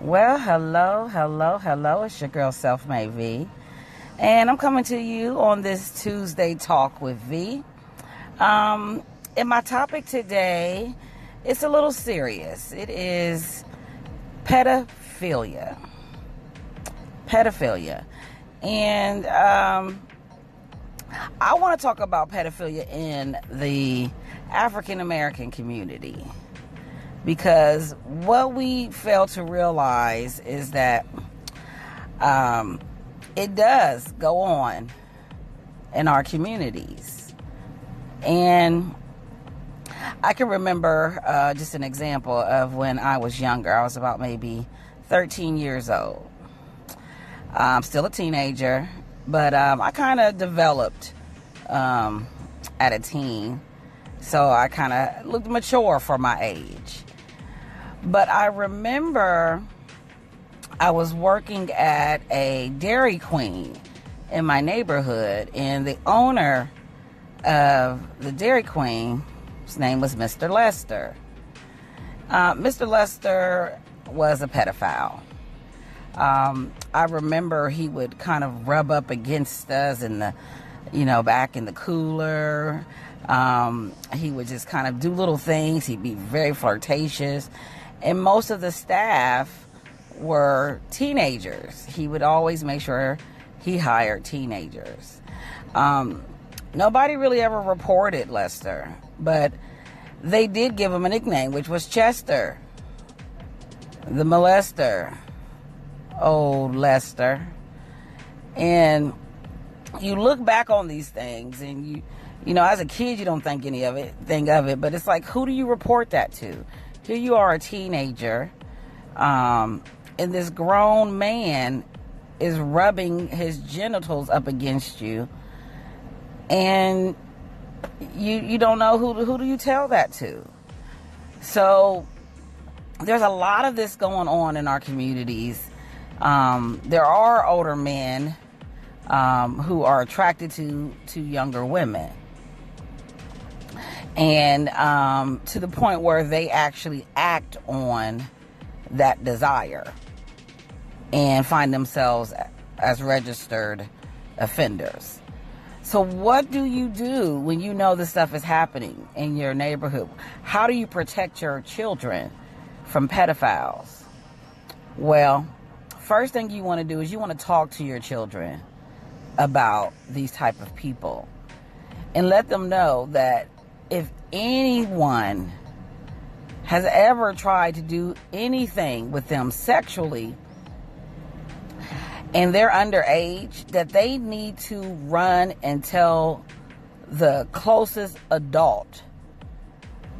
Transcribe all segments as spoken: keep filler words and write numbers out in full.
Well, hello, hello, hello. It's your girl, Selfmade V. And I'm coming to you on this Tuesday talk with V. Um, and my topic today, it's a little serious. It is pedophilia. Pedophilia. And um, I want to talk about pedophilia in the African-American community. Because what we fail to realize is that um, it does go on in our communities. And I can remember uh, just an example of when I was younger. I was about maybe thirteen years old. I'm still a teenager, but um, I kind of developed um, at a teen. So I kind of looked mature for my age. But I remember I was working at a Dairy Queen in my neighborhood, and the owner of the Dairy Queen, his name was Mister Lester. Uh, Mister Lester was a pedophile. Um, I remember he would kind of rub up against us in the, you know, back in the cooler. Um, he would just kind of do little things. He'd be very flirtatious. And most of the staff were teenagers. He would always make sure he hired teenagers. Um, nobody really ever reported Lester, but they did give him a nickname, which was Chester, the molester, old Lester. And you look back on these things and you, you know, as a kid, you don't think any of it, think of it, but it's like, who do you report that to? Here you are, a teenager, um, and this grown man is rubbing his genitals up against you, and you you don't know who who do you tell that to? So there's a lot of this going on in our communities. Um, there are older men um, who are attracted to to younger women. And um, to the point where they actually act on that desire and find themselves as registered offenders. So what do you do when you know this stuff is happening in your neighborhood? How do you protect your children from pedophiles? Well, first thing you want to do is you want to talk to your children about these type of people and let them know that if anyone has ever tried to do anything with them sexually and they're underage, that they need to run and tell the closest adult.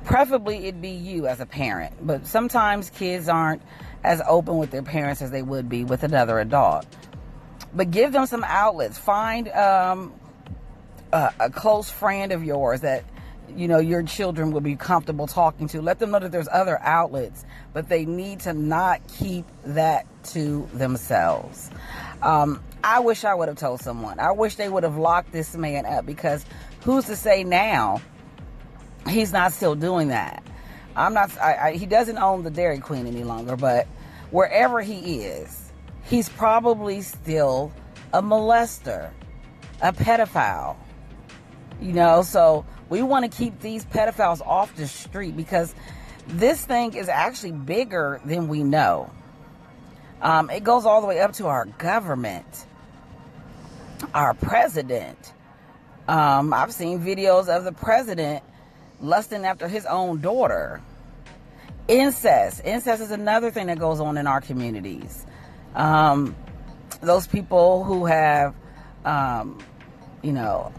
Preferably it'd be you as a parent, but sometimes kids aren't as open with their parents as they would be with another adult. But give them some outlets. Find um, a, a close friend of yours that you know, your children will be comfortable talking to. Let them know that there's other outlets, but they need to not keep that to themselves. Um, I wish I would have told someone. I wish they would have locked this man up, because who's to say now he's not still doing that? I'm not, I, I, he doesn't own the Dairy Queen any longer, but wherever he is, he's probably still a molester, a pedophile, you know, so we want to keep these pedophiles off the street, because this thing is actually bigger than we know. Um, it goes all the way up to our government, our president. Um, I've seen videos of the president lusting after his own daughter. Incest. Incest is another thing that goes on in our communities. Um, those people who have, um, you know,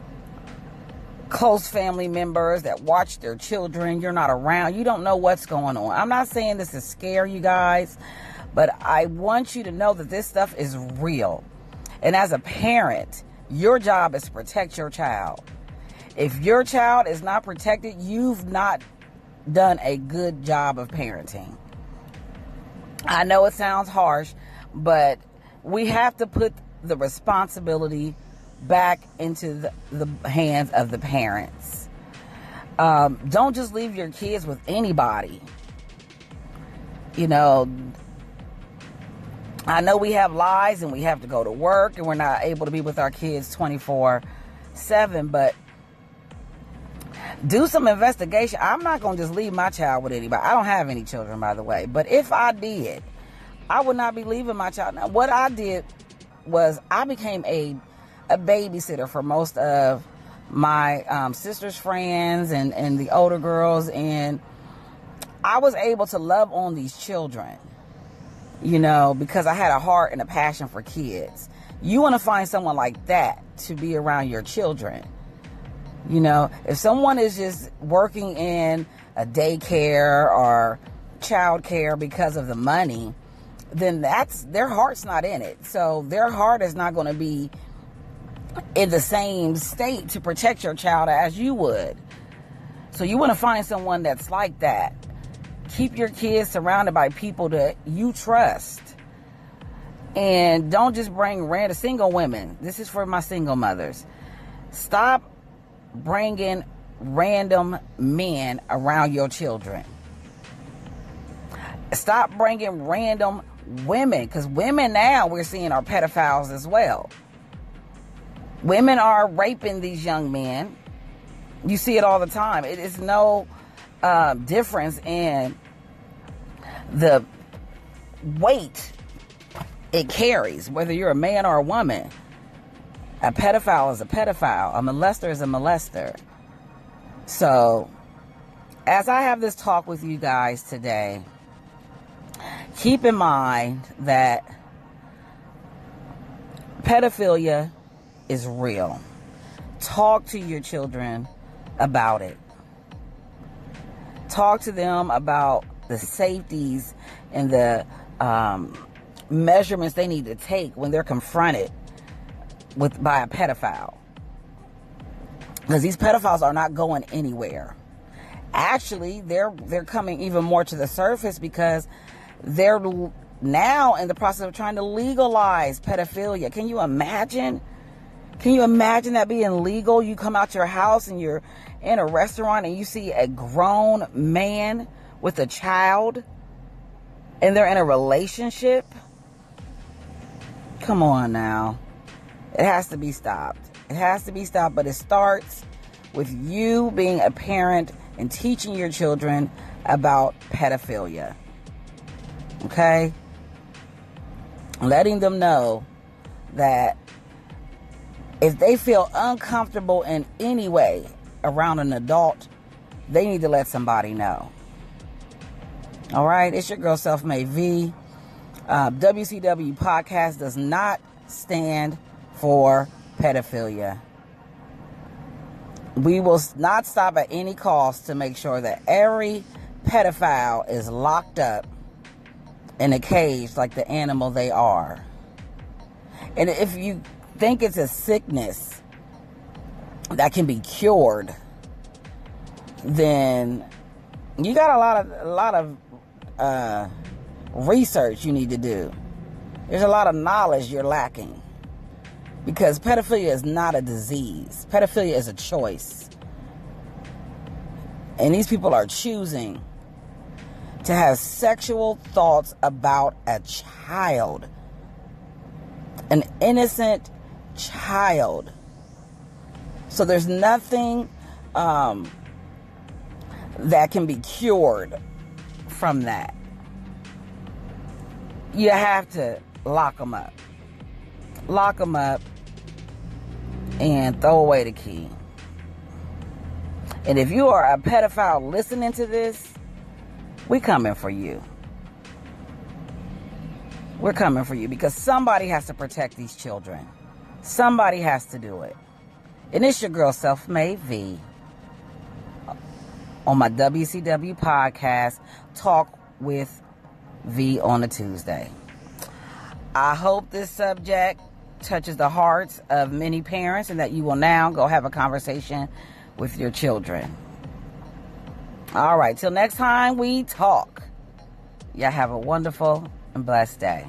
close family members that watch their children. You're not around. You don't know what's going on. I'm not saying this is scare you guys, but I want you to know that this stuff is real. And as a parent, your job is to protect your child. If your child is not protected, you've not done a good job of parenting. I know it sounds harsh, but we have to put the responsibility back into the, the hands of the parents. Um, don't just leave your kids with anybody. You know, I know we have lives and we have to go to work and we're not able to be with our kids twenty-four seven, but do some investigation. I'm not going to just leave my child with anybody. I don't have any children, by the way. But if I did, I would not be leaving my child. Now, what I did was I became a, a babysitter for most of my um, sister's friends and, and the older girls. And I was able to love on these children, you know, because I had a heart and a passion for kids. You want to find someone like that to be around your children. You know, if someone is just working in a daycare or childcare because of the money, then that's, their heart's not in it. So their heart is not going to be in the same state to protect your child as you would. So you want to find someone that's like that. Keep your kids surrounded by people that you trust. And don't just bring random single women. This is for my single mothers. Stop bringing random men around your children. Stop bringing random women, because women now we're seeing are pedophiles as well. Women are raping these young men. You see it all the time. It is no uh, difference in the weight it carries, whether you're a man or a woman. A pedophile is a pedophile. A molester is a molester. So, as I have this talk with you guys today, keep in mind that pedophilia is real. Talk to your children about it. Talk to them about the safeties and the um, measurements they need to take when they're confronted with by a pedophile, because these pedophiles are not going anywhere. Actually, they're they're coming even more to the surface, because they're now in the process of trying to legalize pedophilia. Can you imagine? Can you imagine that being legal? You come out your house and you're in a restaurant and you see a grown man with a child and they're in a relationship? Come on now. It has to be stopped. It has to be stopped, but it starts with you being a parent and teaching your children about pedophilia. Okay? Letting them know that if they feel uncomfortable in any way around an adult, they need to let somebody know. All right? It's your girl, Selfmade V. Uh, W C W Podcast does not stand for pedophilia. We will not stop at any cost to make sure that every pedophile is locked up in a cage like the animal they are. And if you think it's a sickness that can be cured, then you got a lot of a lot of uh, research you need to do. There's a lot of knowledge you're lacking, because pedophilia is not a disease. Pedophilia is a choice. And these people are choosing to have sexual thoughts about a child. An innocent child. So there's nothing um, that can be cured from that. You have to lock them up. Lock them up and throw away the key. And if you are a pedophile listening to this, we coming for you. We're coming for you, because somebody has to protect these children. Somebody has to do it. And it's your girl, Selfmade V, on my W C W podcast, Talk with V on a Tuesday. I hope this subject touches the hearts of many parents and that you will now go have a conversation with your children. All right, till next time we talk. Y'all have a wonderful and blessed day.